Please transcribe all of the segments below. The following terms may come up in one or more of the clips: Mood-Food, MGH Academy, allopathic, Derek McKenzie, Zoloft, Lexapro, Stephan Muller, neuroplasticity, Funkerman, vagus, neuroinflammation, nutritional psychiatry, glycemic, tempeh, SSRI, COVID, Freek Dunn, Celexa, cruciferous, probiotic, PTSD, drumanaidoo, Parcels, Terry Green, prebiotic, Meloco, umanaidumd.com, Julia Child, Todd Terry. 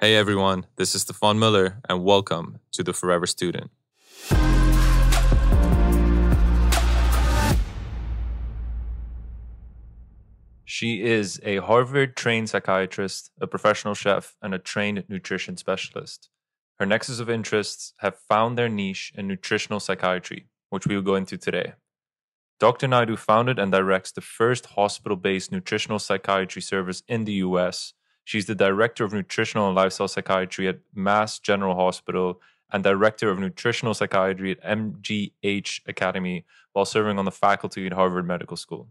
Hey everyone, this is Stephan Muller and welcome to the Forever Student. She is a Harvard-trained psychiatrist, a professional chef, and a trained nutrition specialist. Her nexus of interests have found their niche in nutritional psychiatry, which we will go into today. Dr. Naidoo founded and directs the first hospital-based nutritional psychiatry service in the U.S. She's the Director of Nutritional and Lifestyle Psychiatry at Mass General Hospital and Director of Nutritional Psychiatry at MGH Academy while serving on the faculty at Harvard Medical School.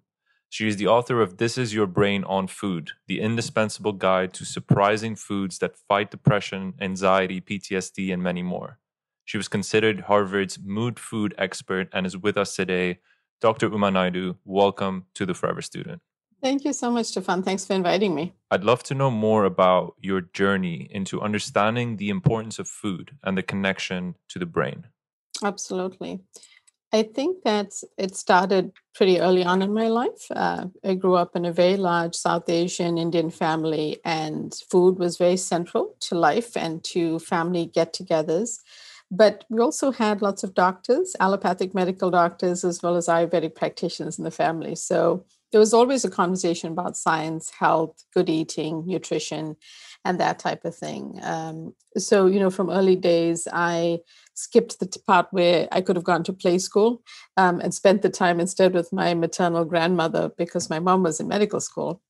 She is the author of This Is Your Brain on Food, the indispensable guide to surprising foods that fight depression, anxiety, PTSD, and many more. She was considered Harvard's mood food expert and is with us today. Dr. Uma Naidoo, welcome to the Forever Student. Thank you so much, Stephan. Thanks for inviting me. I'd love to know more about your journey into understanding the importance of food and the connection to the brain. Absolutely. I think that it started pretty early on in my life. I grew up in a very large South Asian Indian family, and food was very central to life and to family get-togethers. But we also had lots of doctors, allopathic medical doctors, as well as Ayurvedic practitioners in the family. So there was always a conversation about science, health, good eating, nutrition, and that type of thing. So, from early days, I skipped the part where I could have gone to play school and spent the time instead with my maternal grandmother because my mom was in medical school.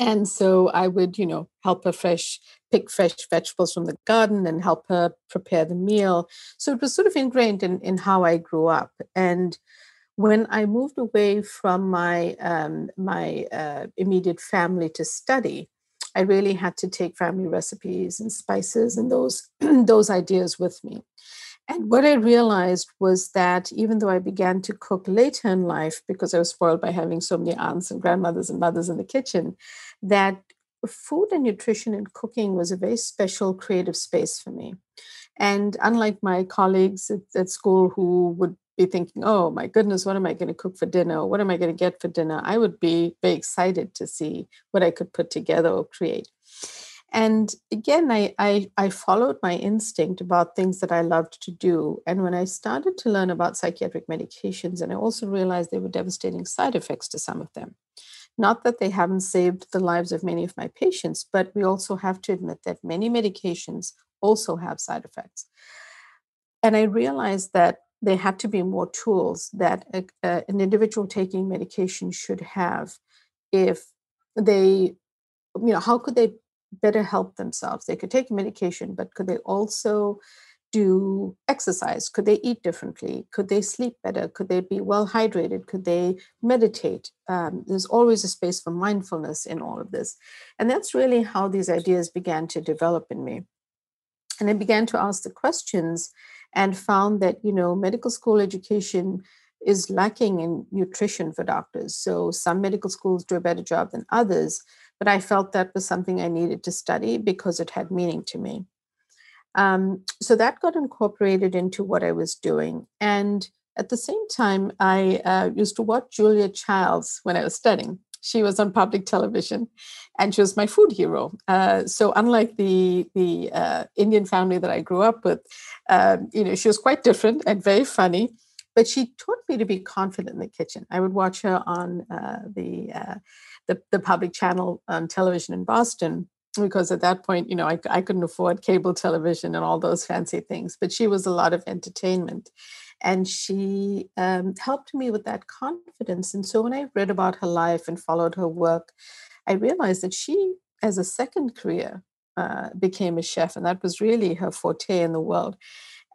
And so I would, help her pick fresh vegetables from the garden and help her prepare the meal. So it was sort of ingrained in how I grew up. And when I moved away from my my immediate family to study, I really had to take family recipes and spices and those ideas with me. And what I realized was that even though I began to cook later in life, because I was spoiled by having so many aunts and grandmothers and mothers in the kitchen, that food and nutrition and cooking was a very special creative space for me. And unlike my colleagues at school who would be thinking, oh my goodness, what am I going to cook for dinner? What am I going to get for dinner? I would be very excited to see what I could put together or create. And again, I followed my instinct about things that I loved to do. And when I started to learn about psychiatric medications, and I also realized there were devastating side effects to some of them. Not that they haven't saved the lives of many of my patients, but we also have to admit that many medications also have side effects. And I realized that there had to be more tools that an individual taking medication should have if they, how could they better help themselves? They could take medication, but could they also do exercise? Could they eat differently? Could they sleep better? Could they be well hydrated? Could they meditate? There's always a space for mindfulness in all of this. And that's really how these ideas began to develop in me. And I began to ask the questions and found that, medical school education is lacking in nutrition for doctors. So some medical schools do a better job than others, but I felt that was something I needed to study because it had meaning to me. So that got incorporated into what I was doing. And at the same time, I used to watch Julia Child when I was studying. She was on public television, and she was my food hero. So unlike the Indian family that I grew up with, she was quite different and very funny. But she taught me to be confident in the kitchen. I would watch her on the public channel on television in Boston, because at that point, I couldn't afford cable television and all those fancy things. But she was a lot of entertainment. And she helped me with that confidence. And so when I read about her life and followed her work, I realized that she, as a second career, became a chef. And that was really her forte in the world.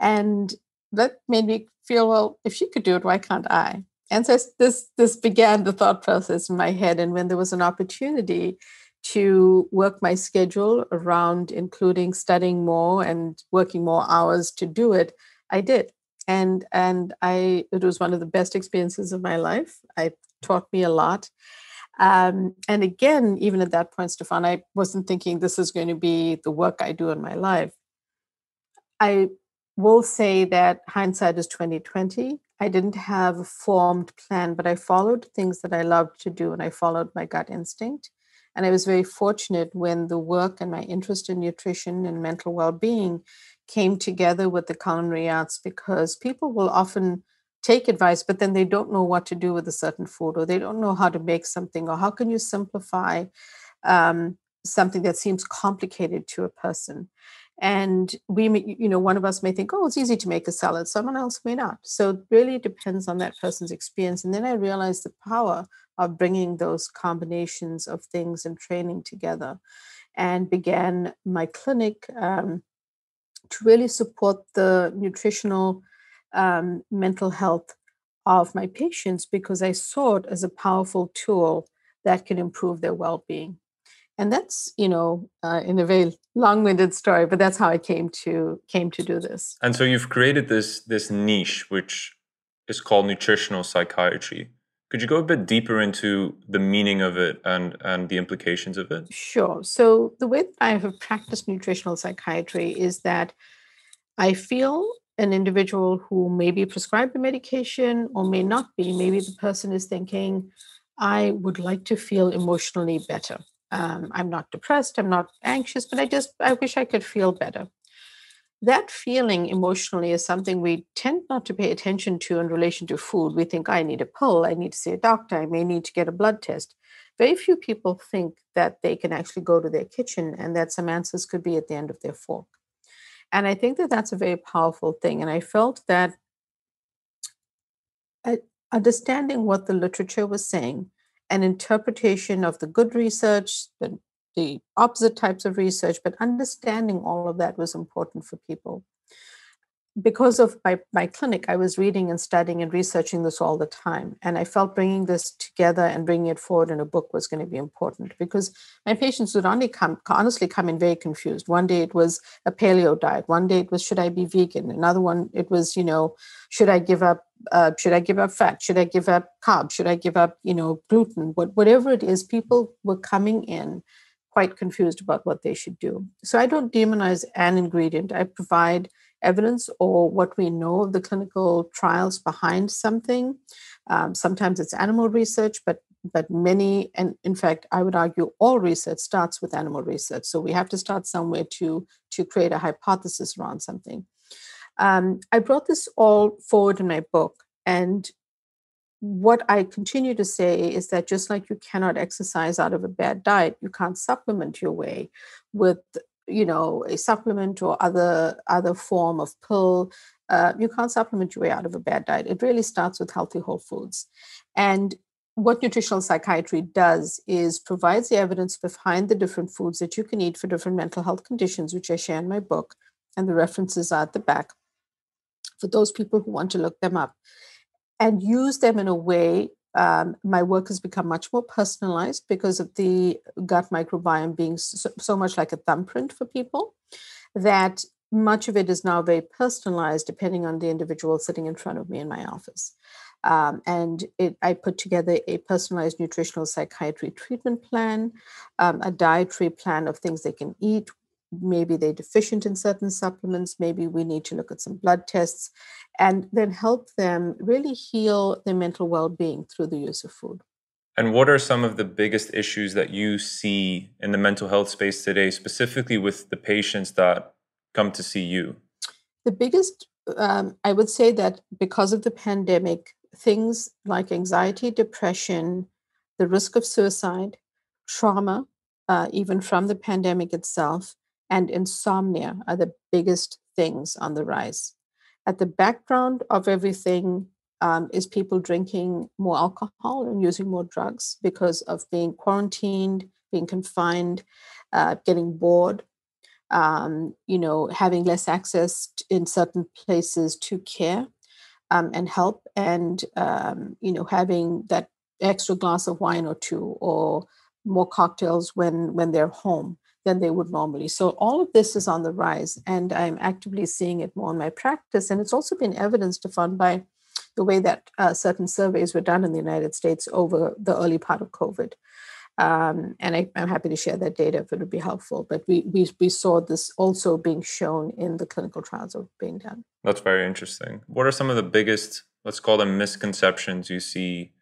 And that made me feel, well, if she could do it, why can't I? And so this began the thought process in my head. And when there was an opportunity to work my schedule around, including studying more and working more hours to do it, I did. And it was one of the best experiences of my life. It taught me a lot. And again, even at that point, Stephan, I wasn't thinking this is going to be the work I do in my life. I will say that hindsight is 20/20. I didn't have a formed plan, but I followed things that I loved to do, and I followed my gut instinct. And I was very fortunate when the work and my interest in nutrition and mental well-being came together with the culinary arts, because people will often take advice, but then they don't know what to do with a certain food, or they don't know how to make something, or how can you simplify something that seems complicated to a person. And we, you know, one of us may think, oh, it's easy to make a salad. Someone else may not. So it really depends on that person's experience. And then I realized the power of bringing those combinations of things and training together, and began my clinic to really support the nutritional mental health of my patients, because I saw it as a powerful tool that can improve their well-being. And that's, you know, in a very long-winded story, but that's how I came to do this. And so you've created this niche, which is called nutritional psychiatry. Could you go a bit deeper into the meaning of it and the implications of it? Sure. So the way that I have practiced nutritional psychiatry is that I feel an individual who may be prescribed a medication or may not be. Maybe the person is thinking, I would like to feel emotionally better. I'm not depressed, I'm not anxious, but I wish I could feel better. That feeling emotionally is something we tend not to pay attention to in relation to food. We think, I need a pill, I need to see a doctor, I may need to get a blood test. Very few people think that they can actually go to their kitchen and that some answers could be at the end of their fork. And I think that that's a very powerful thing. And I felt that understanding what the literature was saying, an interpretation of the good research, the opposite types of research, but understanding all of that was important for people. Because of my clinic, I was reading and studying and researching this all the time. And I felt bringing this together and bringing it forward in a book was going to be important, because my patients would honestly come in very confused. One day it was a paleo diet. One day it was, should I be vegan? Another one, it was, you know, should I give up fat? Should I give up carbs? Should I give up, you know, gluten? Whatever it is, people were coming in quite confused about what they should do. So I don't demonize an ingredient. I provide evidence or what we know of the clinical trials behind something. Sometimes it's animal research, but many, and in fact, I would argue all research starts with animal research. So we have to start somewhere to create a hypothesis around something. I brought this all forward in my book, and what I continue to say is that just like you cannot exercise out of a bad diet, you can't supplement your way with, you know, a supplement or other form of pill. You can't supplement your way out of a bad diet. It really starts with healthy whole foods. And what nutritional psychiatry does is provides the evidence behind the different foods that you can eat for different mental health conditions, which I share in my book, and the references are at the back for those people who want to look them up and use them in a way. My work has become much more personalized because of the gut microbiome being so much like a thumbprint for people, that much of it is now very personalized depending on the individual sitting in front of me in my office. I put together a personalized nutritional psychiatry treatment plan, a dietary plan of things they can eat. Maybe they're deficient in certain supplements. Maybe we need to look at some blood tests, and then help them really heal their mental well-being through the use of food. And what are some of the biggest issues that you see in the mental health space today, specifically with the patients that come to see you? The biggest, I would say that because of the pandemic, things like anxiety, depression, the risk of suicide, trauma, even from the pandemic itself, and insomnia are the biggest things on the rise. At the background of everything is people drinking more alcohol and using more drugs because of being quarantined, being confined, getting bored, you know, having less access in certain places to care and help, and, you know, having that extra glass of wine or two or more cocktails when they're home than they would normally. So all of this is on the rise, and I'm actively seeing it more in my practice. And it's also been evidenced upon by the way that certain surveys were done in the United States over the early part of COVID. And I'm happy to share that data if it would be helpful. But we saw this also being shown in the clinical trials that were being done. That's very interesting. What are some of the biggest, let's call them misconceptions you see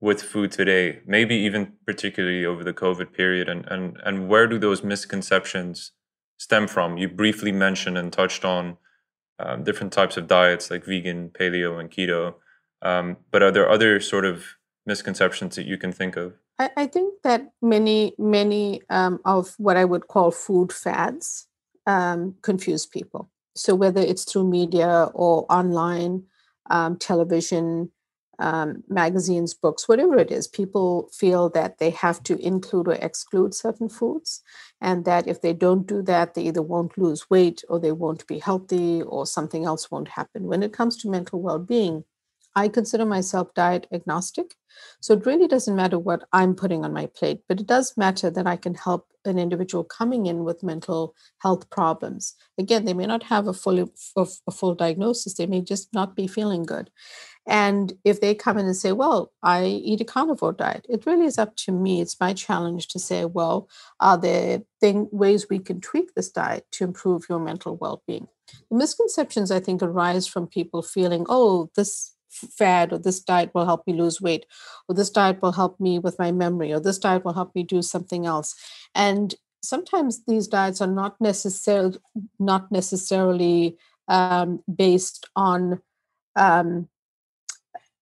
with food today, maybe even particularly over the COVID period, and where do those misconceptions stem from? You briefly mentioned and touched on different types of diets like vegan, paleo, and keto, but are there other sort of misconceptions that you can think of? I think that many of what I would call food fads confuse people. So whether it's through media or online, television, magazines, books, whatever it is, people feel that they have to include or exclude certain foods, and that if they don't do that, they either won't lose weight or they won't be healthy or something else won't happen. When it comes to mental well-being, I consider myself diet agnostic. So it really doesn't matter what I'm putting on my plate, but it does matter that I can help an individual coming in with mental health problems. Again, they may not have a full diagnosis. They may just not be feeling good. And if they come in and say, well, I eat a carnivore diet, it really is up to me. It's my challenge to say, well, are there ways we can tweak this diet to improve your mental well-being? The misconceptions, I think, arise from people feeling, oh, this fad or this diet will help me lose weight, or this diet will help me with my memory, or this diet will help me do something else. And sometimes these diets are not necessarily based on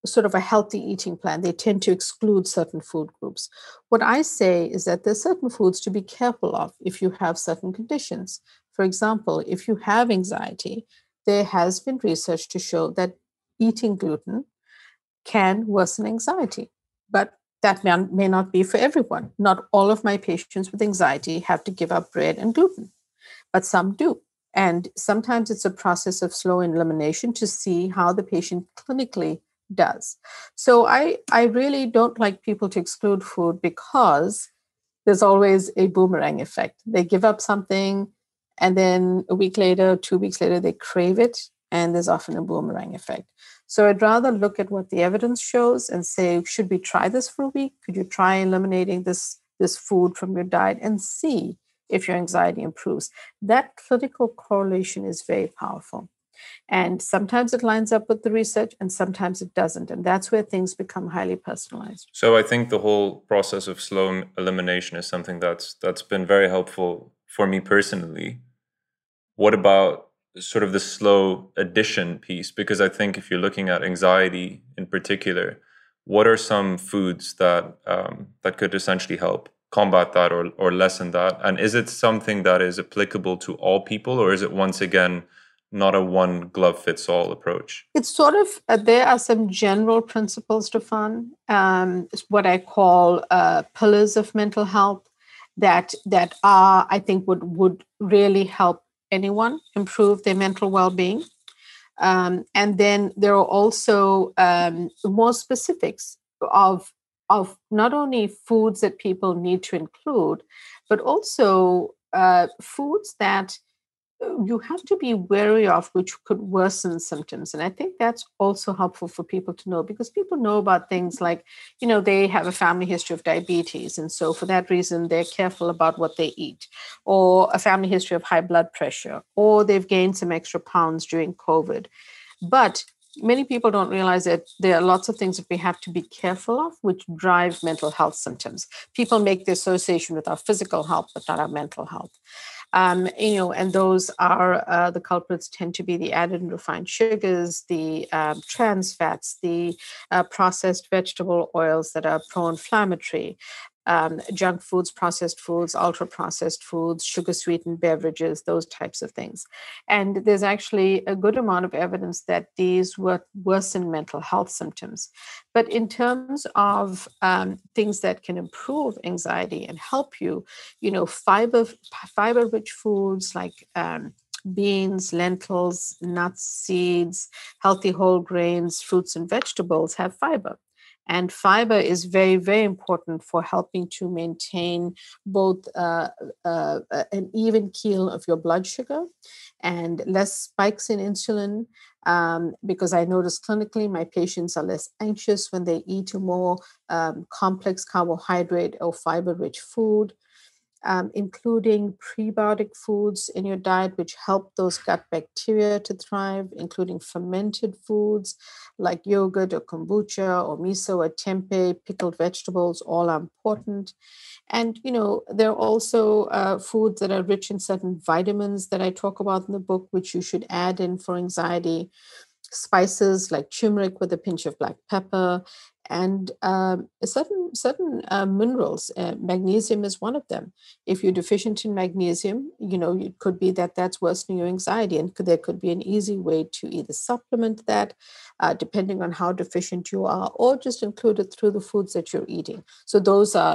sort of a healthy eating plan. They tend to exclude certain food groups. What I say is that there's certain foods to be careful of if you have certain conditions. For example, if you have anxiety, there has been research to show that eating gluten can worsen anxiety, but that may not be for everyone. Not all of my patients with anxiety have to give up bread and gluten, but some do. And sometimes it's a process of slow elimination to see how the patient clinically does. So I really don't like people to exclude food, because there's always a boomerang effect. They give up something, and then a week later, 2 weeks later, they crave it. And there's often a boomerang effect. So I'd rather look at what the evidence shows and say, should we try this for a week? Could you try eliminating this food from your diet and see if your anxiety improves? That clinical correlation is very powerful. And sometimes it lines up with the research and sometimes it doesn't. And that's where things become highly personalized. So I think the whole process of slow elimination is something that's been very helpful for me personally. What about sort of the slow addition piece? Because I think if you're looking at anxiety in particular, what are some foods that could essentially help combat that or lessen that? And is it something that is applicable to all people, or is it once again not a one glove fits all approach? It's sort of, there are some general principles, Stephan, what I call pillars of mental health that are, I think, would really help anyone improve their mental well-being. And then there are also more specifics of not only foods that people need to include, but also foods that you have to be wary of, which could worsen symptoms. And I think that's also helpful for people to know, because people know about things like, you know, they have a family history of diabetes. And so for that reason, they're careful about what they eat, or a family history of high blood pressure, or they've gained some extra pounds during COVID. But many people don't realize that there are lots of things that we have to be careful of, which drive mental health symptoms. People make the association with our physical health, but not our mental health. And those are the culprits tend to be the added and refined sugars, the trans fats, the processed vegetable oils that are pro-inflammatory, junk foods, processed foods, ultra-processed foods, sugar-sweetened beverages, those types of things. And there's actually a good amount of evidence that these worsen mental health symptoms. But in terms of things that can improve anxiety and help you, you know, fiber-rich foods like beans, lentils, nuts, seeds, healthy whole grains, fruits and vegetables have fiber. And fiber is very, very important for helping to maintain both an even keel of your blood sugar and less spikes in insulin, because I notice clinically my patients are less anxious when they eat a more complex carbohydrate or fiber-rich food. including prebiotic foods in your diet, which help those gut bacteria to thrive, including fermented foods like yogurt or kombucha or miso or tempeh, pickled vegetables, all are important. And, you know, there are also foods that are rich in certain vitamins that I talk about in the book, which you should add in for anxiety. Spices like turmeric with a pinch of black pepper, and certain minerals. Magnesium is one of them. If you're deficient in magnesium, you know, it could be that that's worsening your anxiety, and there could be an easy way to either supplement that, depending on how deficient you are, or just include it through the foods that you're eating. So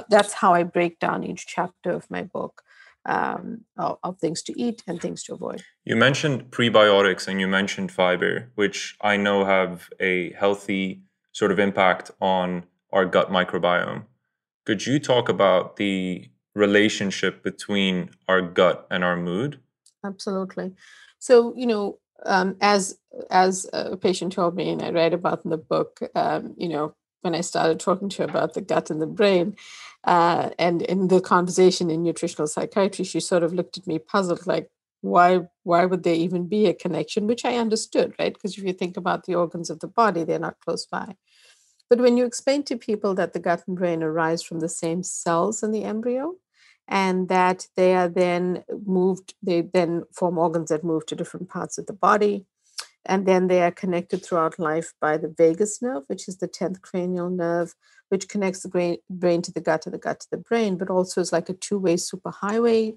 that's how I break down each chapter of my book. Of things to eat and things to avoid. You mentioned prebiotics and you mentioned fiber, which I know have a healthy sort of impact on our gut microbiome. Could you talk about the relationship between our gut and our mood? Absolutely. So, you know, as a patient told me, and I read about in the book, you know, when I started talking to her about the gut and the brain, and in the conversation in nutritional psychiatry, she sort of looked at me puzzled, like, why would there even be a connection? Which I understood, right? Because if you think about the organs of the body, they're not close by. But when you explain to people that the gut and brain arise from the same cells in the embryo, and that they are then moved, they then form organs that move to different parts of the body, and then they are connected throughout life by the vagus nerve, which is the 10th cranial nerve, which connects the brain to the gut and the gut to the brain, but also is like a two-way superhighway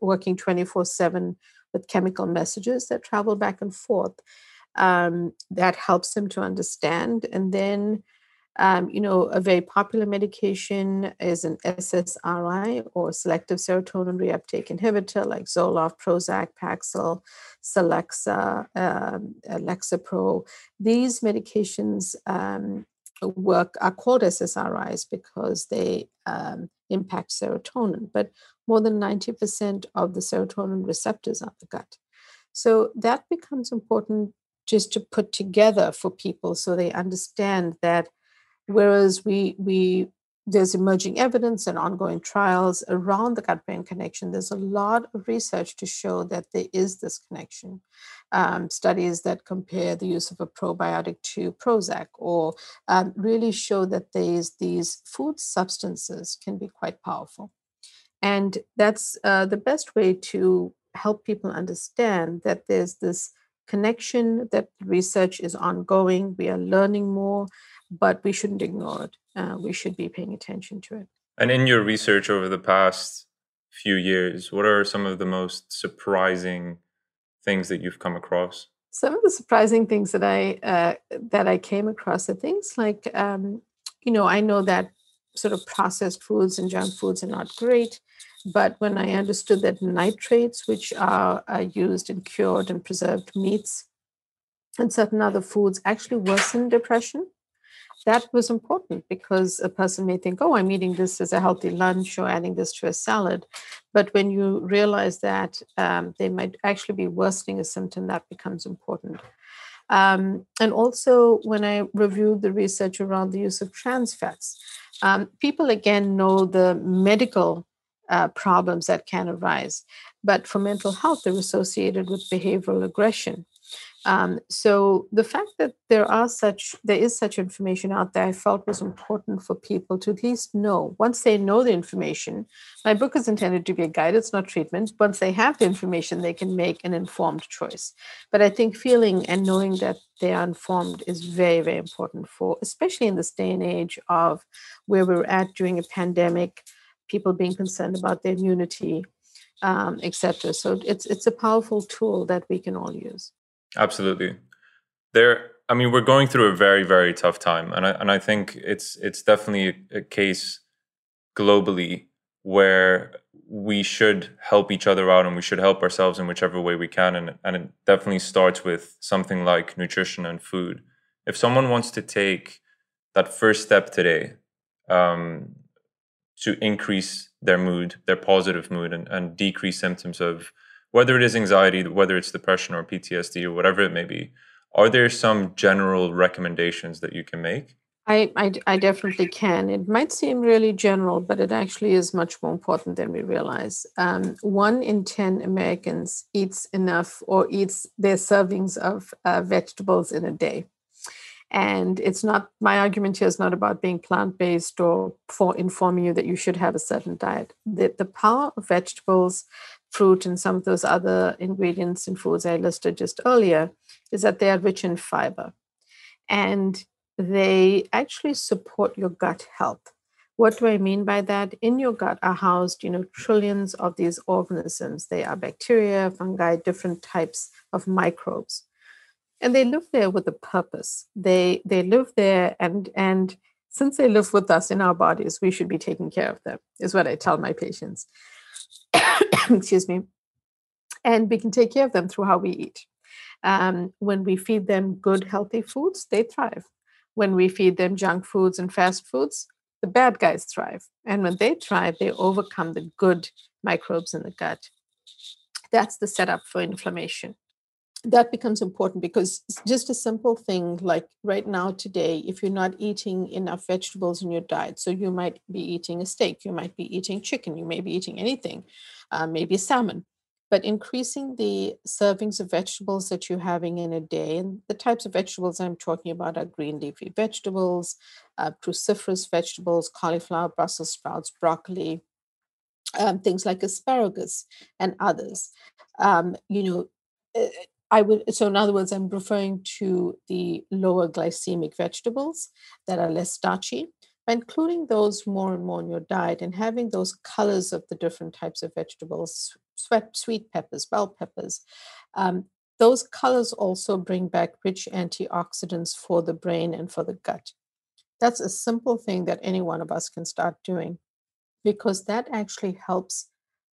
working 24/7 with chemical messages that travel back and forth. That helps them to understand. And then, you know, a very popular medication is an SSRI, or selective serotonin reuptake inhibitor, like Zoloft, Prozac, Paxil, Celexa, Lexapro. These medications are called SSRIs because they impact serotonin, but more than 90% of the serotonin receptors are in the gut. So that becomes important just to put together for people so they understand that. Whereas there's emerging evidence and ongoing trials around the gut-brain connection. There's a lot of research to show that there is this connection. Studies that compare the use of a probiotic to Prozac, or really show that these food substances can be quite powerful. And that's the best way to help people understand that there's this connection, that research is ongoing. We are learning more, but we shouldn't ignore it. We should be paying attention to it. And in your research over the past few years, what are some of the most surprising things that you've come across? Some of the surprising things that I came across are things like, you know, I know that sort of processed foods and junk foods are not great, but when I understood that nitrates, which are used in cured and preserved meats and certain other foods, actually worsen depression. That was important, because a person may think, oh, I'm eating this as a healthy lunch or adding this to a salad. But when you realize that they might actually be worsening a symptom, that becomes important. And also, when I reviewed the research around the use of trans fats, people, again, know the medical problems that can arise. But for mental health, they're associated with behavioral aggression. So the fact that there is such information out there, I felt was important for people to at least know. Once they know the information, my book is intended to be a guide, it's not treatment. Once they have the information, they can make an informed choice. But I think feeling and knowing that they are informed is very, very important for, especially in this day and age of where we're at during a pandemic, people being concerned about their immunity, et cetera. So it's a powerful tool that we can all use. Absolutely. We're going through a very, very tough time. And I think it's definitely a case globally where we should help each other out and we should help ourselves in whichever way we can. And it definitely starts with something like nutrition and food. If someone wants to take that first step today to increase their mood, their positive mood, and decrease symptoms of whether it is anxiety, whether it's depression or PTSD or whatever it may be, are there some general recommendations that you can make? I definitely can. It might seem really general, but it actually is much more important than we realize. 1 in 10 Americans eats their servings of vegetables in a day. And it's not, my argument here is not about being plant-based or for informing you that you should have a certain diet. The power of vegetables, fruit, and some of those other ingredients in foods I listed just earlier is that they are rich in fiber. And they actually support your gut health. What do I mean by that? In your gut are housed, trillions of these organisms. They are bacteria, fungi, different types of microbes. And they live there with a purpose. They live there, and since they live with us in our bodies, we should be taking care of them, is what I tell my patients. Excuse me. And we can take care of them through how we eat. When we feed them good, healthy foods, they thrive. When we feed them junk foods and fast foods, the bad guys thrive. And when they thrive, they overcome the good microbes in the gut. That's the setup for inflammation. That becomes important because just a simple thing like right now today, if you're not eating enough vegetables in your diet, so you might be eating a steak, you might be eating chicken, you may be eating anything, maybe salmon, but increasing the servings of vegetables that you're having in a day, and the types of vegetables I'm talking about are green leafy vegetables, cruciferous vegetables, cauliflower, Brussels sprouts, broccoli, things like asparagus and others, so in other words, I'm referring to the lower glycemic vegetables that are less starchy, by including those more and more in your diet and having those colors of the different types of vegetables, sweet peppers, bell peppers. Those colors also bring back rich antioxidants for the brain and for the gut. That's a simple thing that any one of us can start doing because that actually helps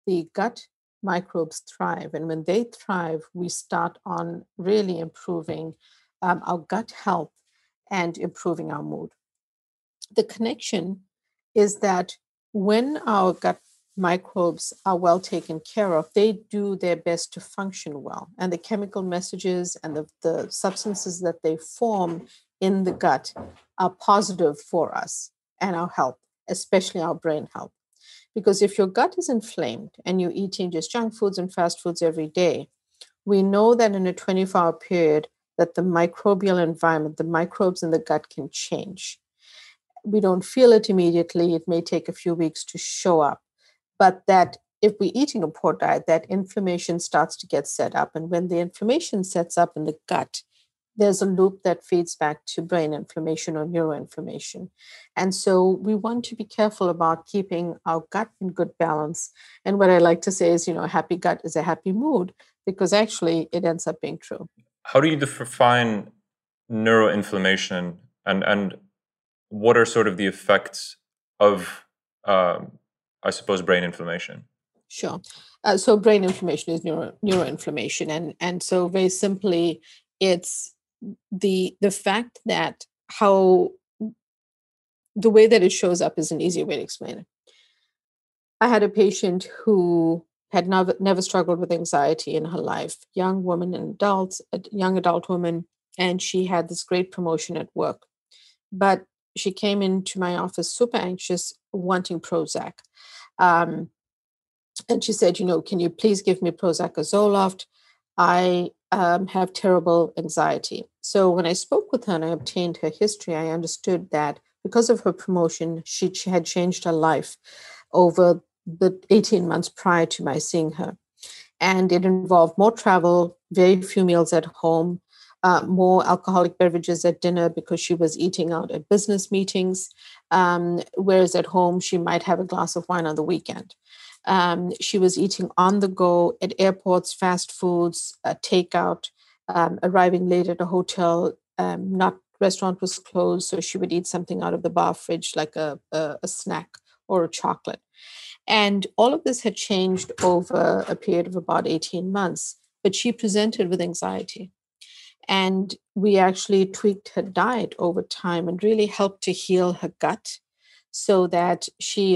the gut microbes thrive. And when they thrive, we start on really improving our gut health and improving our mood. The connection is that when our gut microbes are well taken care of, they do their best to function well. And the chemical messages and the substances that they form in the gut are positive for us and our health, especially our brain health. Because if your gut is inflamed and you're eating just junk foods and fast foods every day, we know that in a 24-hour period that the microbial environment, the microbes in the gut can change. We don't feel it immediately. It may take a few weeks to show up. But that if we're eating a poor diet, that inflammation starts to get set up. And when the inflammation sets up in the gut, there's a loop that feeds back to brain inflammation or neuroinflammation. And so we want to be careful about keeping our gut in good balance. And what I like to say is, a happy gut is a happy mood, because actually it ends up being true. How do you define neuroinflammation and what are sort of the effects of, I suppose, brain inflammation? Sure. So brain inflammation is neuroinflammation. And so very simply, it's the fact that how the way that it shows up is an easier way to explain it. I had a patient who had never struggled with anxiety in her life, young adult woman, and she had this great promotion at work. But she came into my office super anxious, wanting Prozac. And she said, can you please give me Prozac or Zoloft? I have terrible anxiety. So when I spoke with her and I obtained her history, I understood that because of her promotion, she had changed her life over the 18 months prior to my seeing her. And it involved more travel, very few meals at home, more alcoholic beverages at dinner because she was eating out at business meetings, whereas at home she might have a glass of wine on the weekend. She was eating on the go at airports, fast foods, takeout, arriving late at a hotel, restaurant was closed, so she would eat something out of the bar fridge like a snack or a chocolate. And all of this had changed over a period of about 18 months, but she presented with anxiety. And we actually tweaked her diet over time and really helped to heal her gut, so that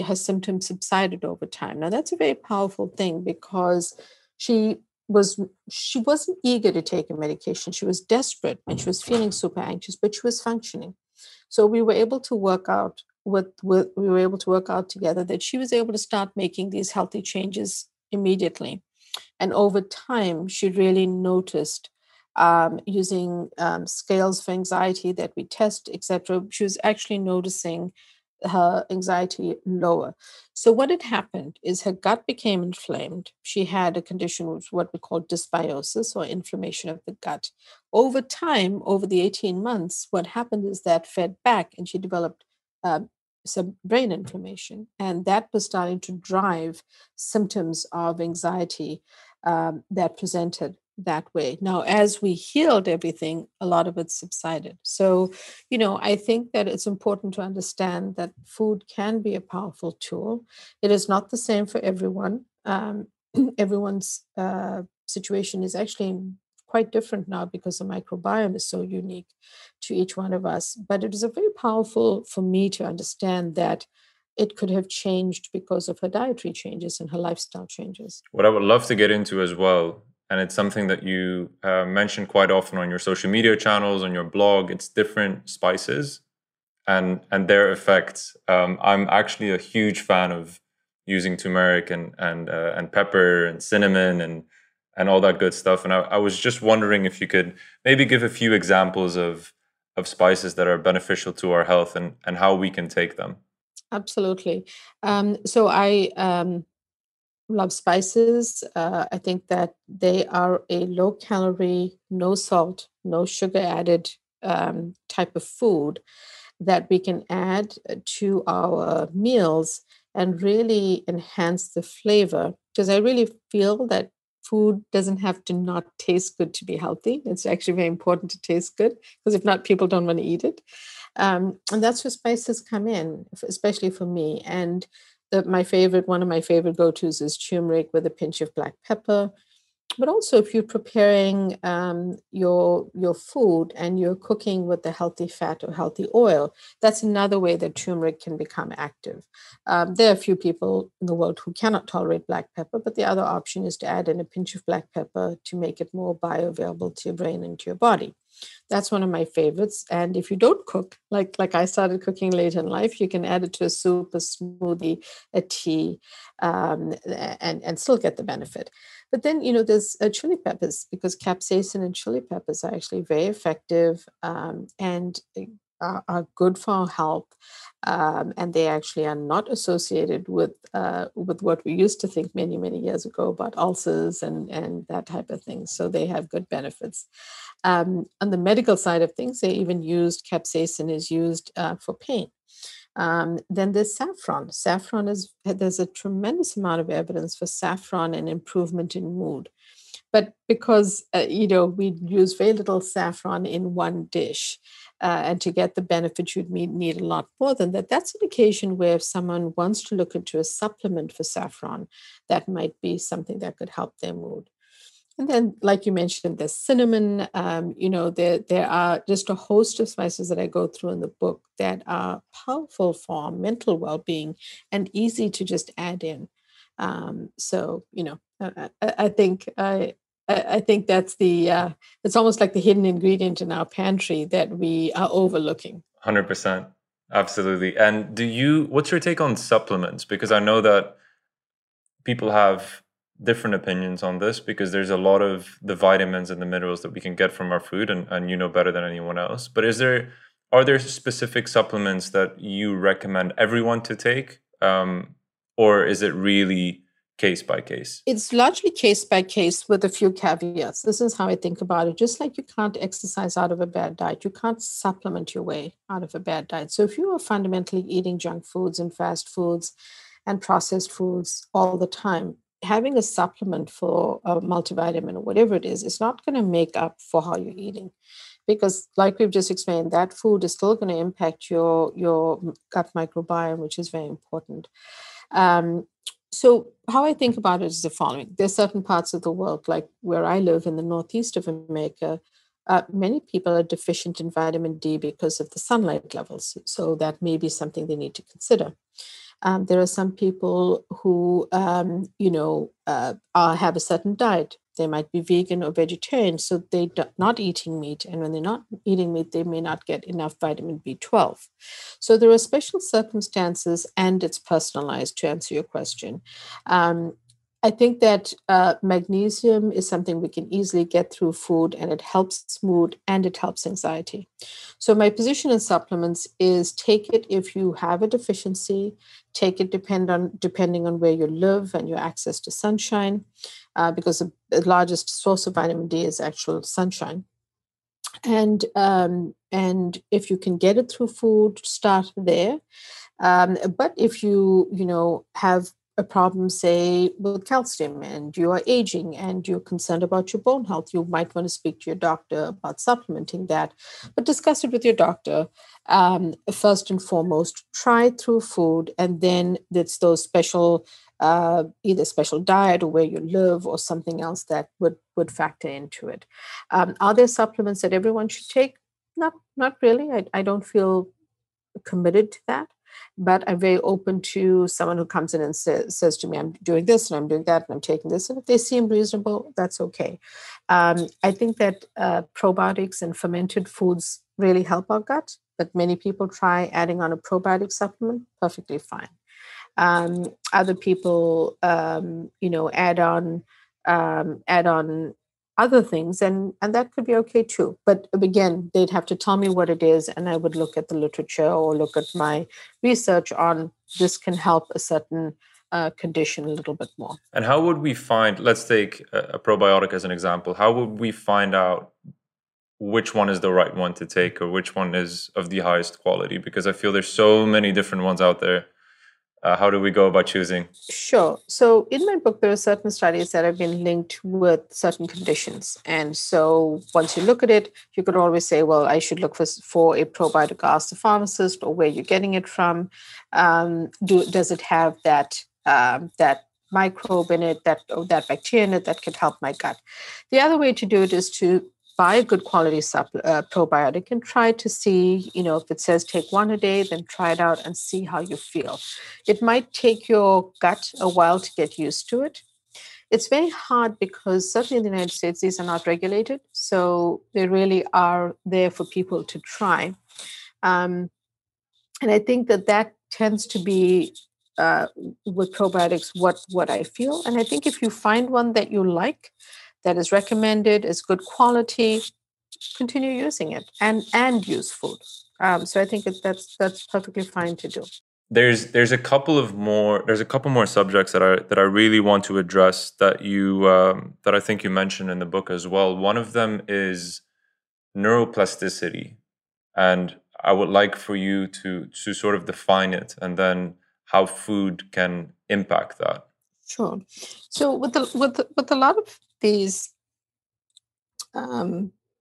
her symptoms subsided over time. Now, that's a very powerful thing because she wasn't eager to take a medication. She was desperate and she was feeling super anxious, but she was functioning. So we were able to work out together that she was able to start making these healthy changes immediately. And over time, she really noticed using scales for anxiety that we test, et cetera, she was actually noticing her anxiety lower. So what had happened is her gut became inflamed. She had a condition which what we call dysbiosis or inflammation of the gut. Over time, over the 18 months, what happened is that fed back and she developed some brain inflammation. And that was starting to drive symptoms of anxiety that presented that way. Now, as we healed everything, a lot of it subsided. So, you know, I think that it's important to understand that food can be a powerful tool. It is not the same for everyone. Everyone's situation is actually quite different now because the microbiome is so unique to each one of us. But it is a very powerful for me to understand that it could have changed because of her dietary changes and her lifestyle changes. What I would love to get into as well, and it's something that you mention quite often on your social media channels, on your blog, it's different spices and their effects. I'm actually a huge fan of using turmeric and pepper and cinnamon and all that good stuff. And I was just wondering if you could maybe give a few examples of spices that are beneficial to our health and how we can take them. Absolutely. So I... love spices. I think that they are a low calorie, no salt, no sugar added type of food that we can add to our meals and really enhance the flavor. Because I really feel that food doesn't have to not taste good to be healthy. It's actually very important to taste good because if not, people don't want to eat it. And that's where spices come in, especially for me. And one of my favorite go-tos is turmeric with a pinch of black pepper. But also if you're preparing your food and you're cooking with a healthy fat or healthy oil, that's another way that turmeric can become active. There are a few people in the world who cannot tolerate black pepper, but the other option is to add in a pinch of black pepper to make it more bioavailable to your brain and to your body. That's one of my favorites. And if you don't cook, like I started cooking late in life, you can add it to a soup, a smoothie, a tea, and still get the benefit. But then, you know, there's chili peppers, because capsaicin and chili peppers are actually very effective and are good for our health. And they actually are not associated with what we used to think many, many years ago about ulcers and that type of thing. So they have good benefits. On the medical side of things, they even used capsaicin is used for pain. Then there's saffron. There's a tremendous amount of evidence for saffron and improvement in mood. But because, we use very little saffron in one dish, and to get the benefit, you'd need a lot more than that. That's an occasion where if someone wants to look into a supplement for saffron, that might be something that could help their mood. And then, like you mentioned, there's cinnamon, there are just a host of spices that I go through in the book that are powerful for mental well-being and easy to just add in. I think that's the, it's almost like the hidden ingredient in our pantry that we are overlooking. 100%. Absolutely. And what's your take on supplements? Because I know that people have different opinions on this because there's a lot of the vitamins and the minerals that we can get from our food and you know better than anyone else. But are there specific supplements that you recommend everyone to take? Or is it really case by case? It's largely case by case with a few caveats. This is how I think about it. Just like you can't exercise out of a bad diet, you can't supplement your way out of a bad diet. So if you are fundamentally eating junk foods and fast foods and processed foods all the time, having a supplement for a multivitamin or whatever it is, it's not going to make up for how you're eating. Because like we've just explained, that food is still going to impact your gut microbiome, which is very important. So how I think about it is the following. There's certain parts of the world, like where I live in the northeast of America, many people are deficient in vitamin D because of the sunlight levels. So that may be something they need to consider. There are some people who, have a certain diet. They might be vegan or vegetarian, so they're not eating meat. And when they're not eating meat, they may not get enough vitamin B12. So there are special circumstances, and it's personalized, to answer your question. I think that magnesium is something we can easily get through food, and it helps mood and it helps anxiety. So my position in supplements is take it if you have a deficiency, take it depending on where you live and your access to sunshine, because the largest source of vitamin D is actual sunshine. And if you can get it through food, start there. But if you have a problem, say, with calcium, and you are aging and you're concerned about your bone health, you might want to speak to your doctor about supplementing that, but discuss it with your doctor. First and foremost, try through food, and then it's those special, either special diet or where you live or something else that would factor into it. Are there supplements that everyone should take? Not really. I don't feel committed to that. But I'm very open to someone who comes in and says to me, I'm doing this and I'm doing that and I'm taking this. And if they seem reasonable, that's okay. I think that probiotics and fermented foods really help our gut. But many people try adding on a probiotic supplement, perfectly fine. Other people, add on other things, and that could be okay too. But again, they'd have to tell me what it is, and I would look at the literature or look at my research on this can help a certain condition a little bit more. And how would we find, let's take a probiotic as an example, how would we find out which one is the right one to take or which one is of the highest quality? Because I feel there's so many different ones out there. How do we go about choosing? Sure. So in my book, there are certain studies that have been linked with certain conditions. And so once you look at it, you could always say, well, I should look for a probiotic, ask the pharmacist or where you're getting it from. Does it have that microbe in it, that bacteria in it that could help my gut? The other way to do it is to buy a good quality probiotic and try to see, if it says take one a day, then try it out and see how you feel. It might take your gut a while to get used to it. It's very hard because certainly in the United States, these are not regulated. So they really are there for people to try. And I think that tends to be, with probiotics, what I feel. And I think if you find one that you like, that is recommended, is good quality, continue using it and use food. So I think that's perfectly fine to do. There's a couple more subjects that I really want to address that you that I think you mentioned in the book as well. One of them is neuroplasticity, and I would like for you to sort of define it and then how food can impact that. Sure. So with a lot of these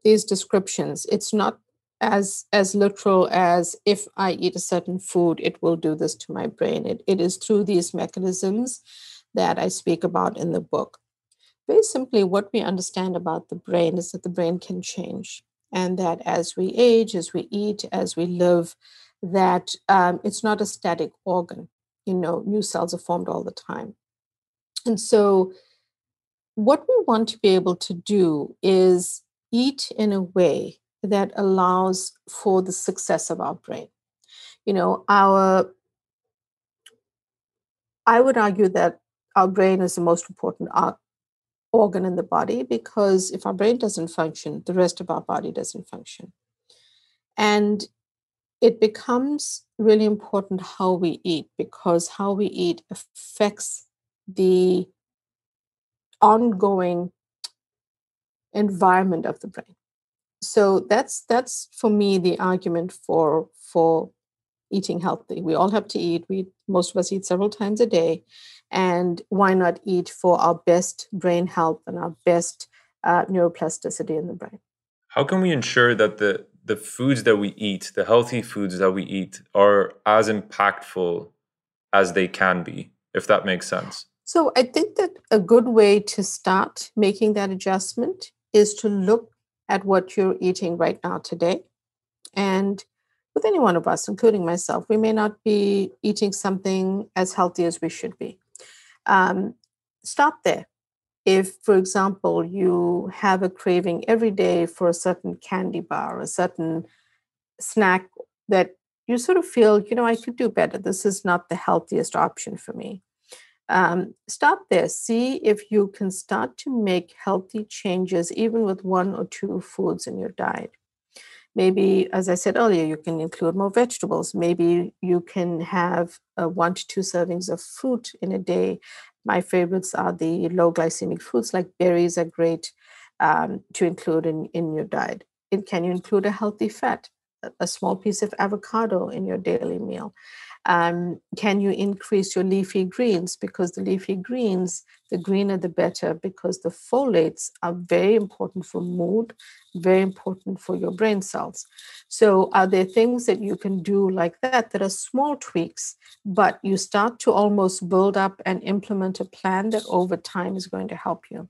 descriptions, it's not as literal as if I eat a certain food, it will do this to my brain. It is through these mechanisms that I speak about in the book. Very simply, what we understand about the brain is that the brain can change, and that as we age, as we eat, as we live, that it's not a static organ. New cells are formed all the time. And so what we want to be able to do is eat in a way that allows for the success of our brain. I would argue that our brain is the most important organ in the body, because if our brain doesn't function, the rest of our body doesn't function. And it becomes really important how we eat, because how we eat affects the ongoing environment of the brain. So that's for me the argument for eating healthy. We all have to eat. Most of us eat several times a day, and why not eat for our best brain health and our best neuroplasticity in the brain? How can we ensure that the foods that we eat, the healthy foods that we eat, are as impactful as they can be, if that makes sense? So I think that a good way to start making that adjustment is to look at what you're eating right now today and with any one of us, including myself, we may not be eating something as healthy as we should be. Stop there. If, for example, you have a craving every day for a certain candy bar, a certain snack that you sort of feel, you know, I could do better. This is not the healthiest option for me. Stop there. See if you can start to make healthy changes, even with one or two foods in your diet. Maybe, as I said earlier, you can include more vegetables. Maybe you can have 1 to 2 servings of fruit in a day. My favorites are the low glycemic fruits, like berries are great to include in your diet. Can you include a healthy fat, a small piece of avocado in your daily meal? Can you increase your leafy greens? Because the leafy greens, the greener the better, because the folates are very important for mood, very important for your brain cells. So are there things that you can do like that, that are small tweaks, but you start to almost build up and implement a plan that over time is going to help you?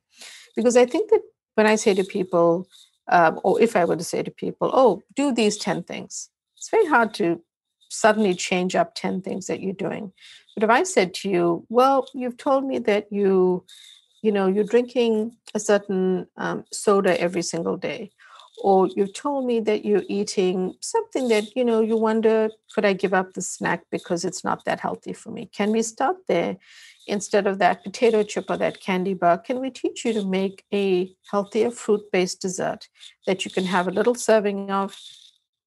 Because I think that when I say to people, or if I were to say to people, oh, do these 10 things, it's very hard to suddenly change up 10 things that you're doing. But if I said to you, well, you've told me that you're drinking a certain soda every single day, or you've told me that you're eating something that, you know, you wonder, could I give up the snack because it's not that healthy for me? Can we start there? Instead of that potato chip or that candy bar, can we teach you to make a healthier fruit-based dessert that you can have a little serving of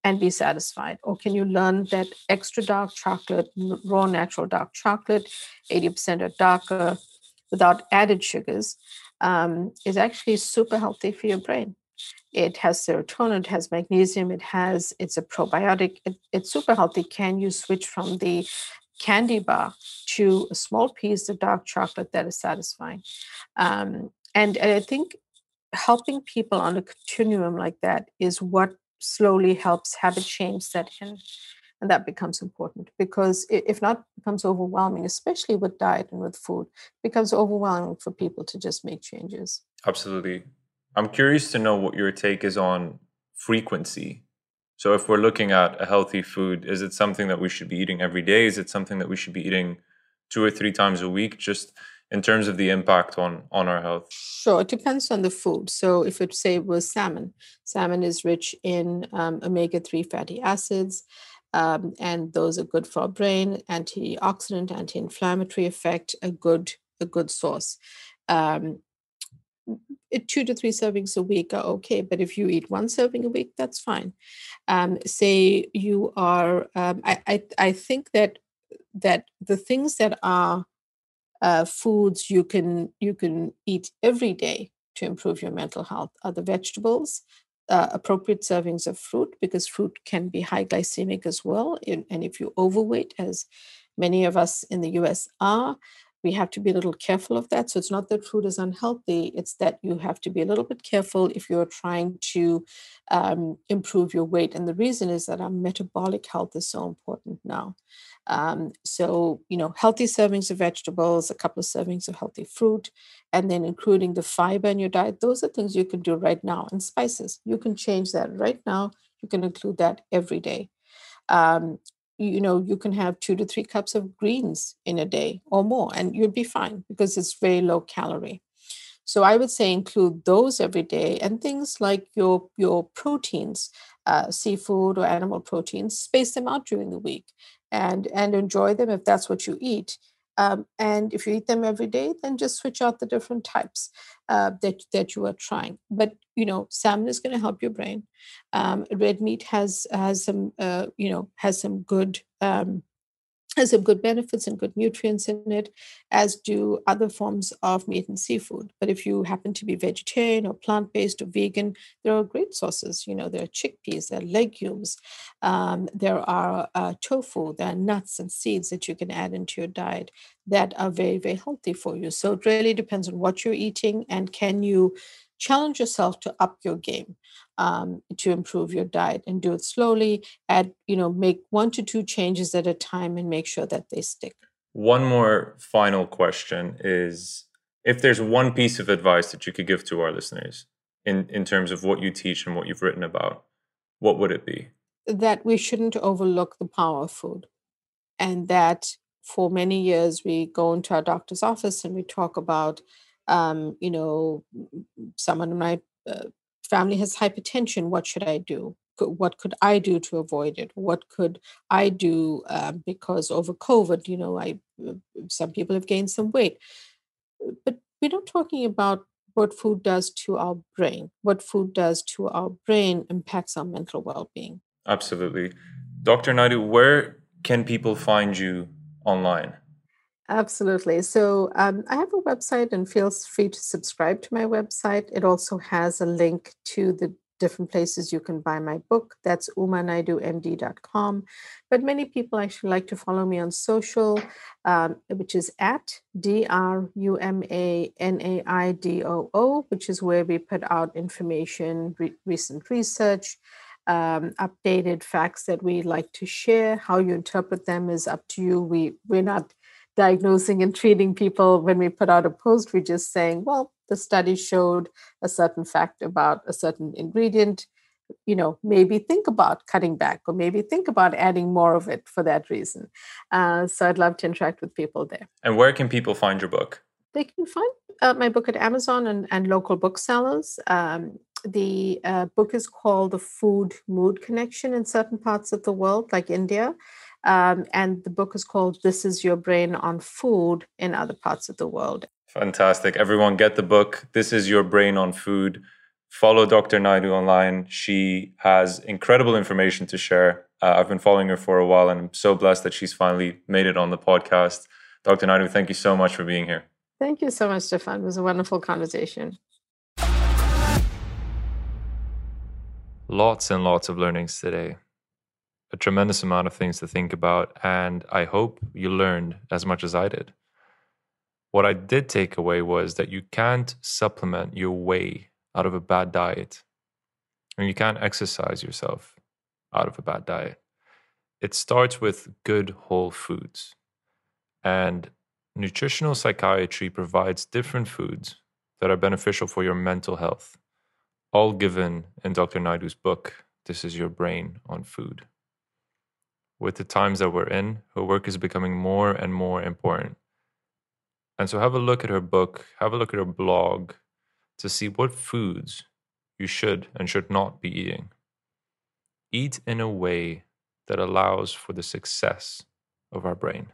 and be satisfied? Or can you learn that extra dark chocolate, raw natural dark chocolate, 80% or darker, without added sugars, is actually super healthy for your brain. It has serotonin, it has magnesium, it's a probiotic, it's super healthy. Can you switch from the candy bar to a small piece of dark chocolate that is satisfying? And I think helping people on a continuum like that is what slowly helps habit change set in. And that becomes important, because if not, it becomes overwhelming, especially with diet and with food. It becomes overwhelming for people to just make changes. Absolutely. I'm curious to know what your take is on frequency. So if we're looking at a healthy food, is it something that we should be eating every day? Is it something that we should be eating 2 or 3 times a week? Just in terms of the impact on our health? Sure, it depends on the food. So if it, say, was salmon, salmon is rich in omega-3 fatty acids, and those are good for our brain, antioxidant, anti-inflammatory effect, a good source. 2 to 3 servings a week are okay, but if you eat 1 serving a week, that's fine. Say you are, I think that the things that are foods you can eat every day to improve your mental health are the vegetables, appropriate servings of fruit, because fruit can be high glycemic as well. And if you're overweight, as many of us in the US are, we have to be a little careful of that. So it's not that food is unhealthy. It's that you have to be a little bit careful if you're trying to improve your weight. And the reason is that our metabolic health is so important now. So, you know, healthy servings of vegetables, a couple of servings of healthy fruit, and then including the fiber in your diet. Those are things you can do right now. And spices, you can change that right now. You can include that every day. You know, you can have 2 to 3 cups of greens in a day or more, and you'd be fine because it's very low calorie. So I would say include those every day, and things like your proteins, seafood or animal proteins, space them out during the week and enjoy them if that's what you eat. And if you eat them every day, then just switch out the different types that you are trying. But, you know, salmon is going to help your brain. Red meat has some good benefits and good nutrients in it, as do other forms of meat and seafood. But if you happen to be vegetarian or plant-based or vegan, there are great sources. You know, there are chickpeas, there are legumes, there are tofu, there are nuts and seeds that you can add into your diet that are very, very healthy for you. So it really depends on what you're eating, and can you challenge yourself to up your game to improve your diet, and do it slowly. Make 1 to 2 changes at a time and make sure that they stick. One more final question is, if there's one piece of advice that you could give to our listeners in terms of what you teach and what you've written about, what would it be? that we shouldn't overlook the power of food, and that for many years we go into our doctor's office and we talk about, someone in my family has hypertension. What should I do? What could I do to avoid it? What could I do because over COVID, some people have gained some weight. But we're not talking about what food does to our brain. What food does to our brain impacts our mental well-being. Absolutely. Dr. Naidoo, where can people find you online? Absolutely. So I have a website, and feel free to subscribe to my website. It also has a link to the different places you can buy my book. That's umanaidumd.com. But many people actually like to follow me on social, which is at drumanaidoo, which is where we put out information, recent research, updated facts that we like to share. How you interpret them is up to you. We're not diagnosing and treating people when we put out a post. We're just saying, well, the study showed a certain fact about a certain ingredient, maybe think about cutting back, or maybe think about adding more of it for that reason. So I'd love to interact with people there. And where can people find your book? They can find my book at Amazon and local booksellers. The book is called The Food Mood Connection in certain parts of the world, like India. And the book is called This Is Your Brain on Food in other parts of the world. Fantastic. Everyone get the book, This Is Your Brain on Food. Follow Dr. Naidoo online. She has incredible information to share. I've been following her for a while, and I'm so blessed that she's finally made it on the podcast. Dr. Naidoo, thank you so much for being here. Thank you so much, Stephan. It was a wonderful conversation. Lots and lots of learnings today. A tremendous amount of things to think about, and I hope you learned as much as I did. What I did take away was that you can't supplement your way out of a bad diet, and you can't exercise yourself out of a bad diet. It starts with good whole foods, and nutritional psychiatry provides different foods that are beneficial for your mental health, all given in Dr. Naidoo's book, This Is Your Brain on Food. With the times that we're in, her work is becoming more and more important. And so have a look at her book, have a look at her blog to see what foods you should and should not be eating. Eat in a way that allows for the success of our brain.